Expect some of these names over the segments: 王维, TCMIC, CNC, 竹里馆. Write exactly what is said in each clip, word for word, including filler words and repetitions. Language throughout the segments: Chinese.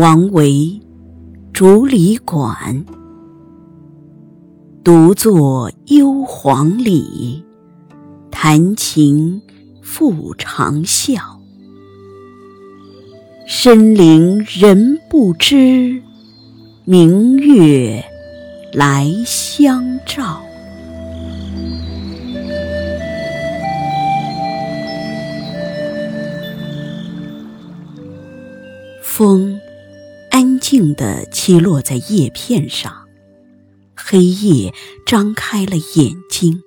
王维竹里馆，独坐幽篁里，弹琴复长啸。深林人不知，明月来相照。风安静地栖落在叶片上，黑夜张开了眼睛。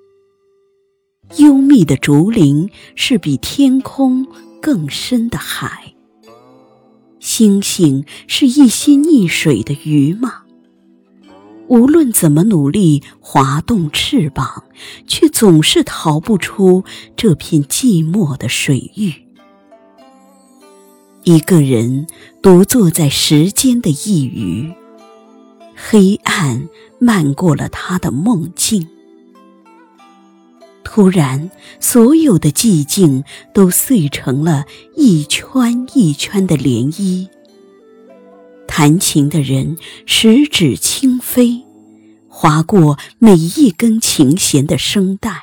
幽密的竹林是比天空更深的海。星星是一心一水的鱼吗？无论怎么努力滑动翅膀，却总是逃不出这片寂寞的水域。一个人独坐在时间的一隅，黑暗漫过了他的梦境。突然，所有的寂静都碎成了一圈一圈的涟漪。弹琴的人十指轻飞，划过每一根琴弦的声带。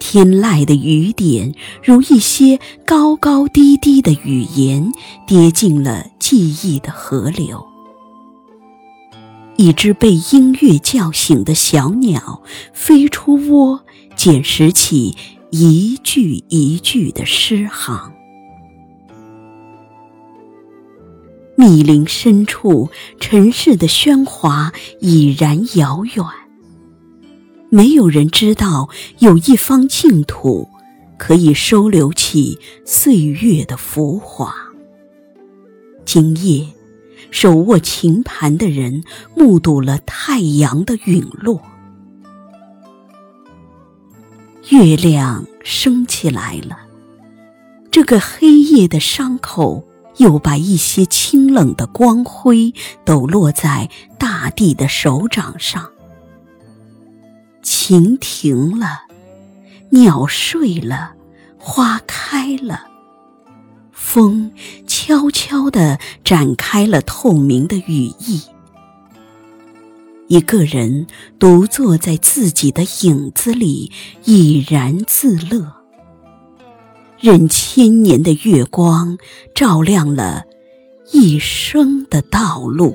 天籁的雨点如一些高高低低的语言，跌进了记忆的河流。一只被音乐叫醒的小鸟飞出窝，捡拾起一句一句的诗行。密林深处，尘世的喧哗已然遥远。没有人知道有一方净土可以收留起岁月的浮华。今夜，手握琴盘的人目睹了太阳的陨落。月亮升起来了，这个黑夜的伤口又把一些清冷的光辉抖落在大地的手掌上。琴停了，鸟睡了，花开了，风悄悄地展开了透明的羽翼。一个人独坐在自己的影子里，怡然自乐。任千年的月光照亮了一生的道路。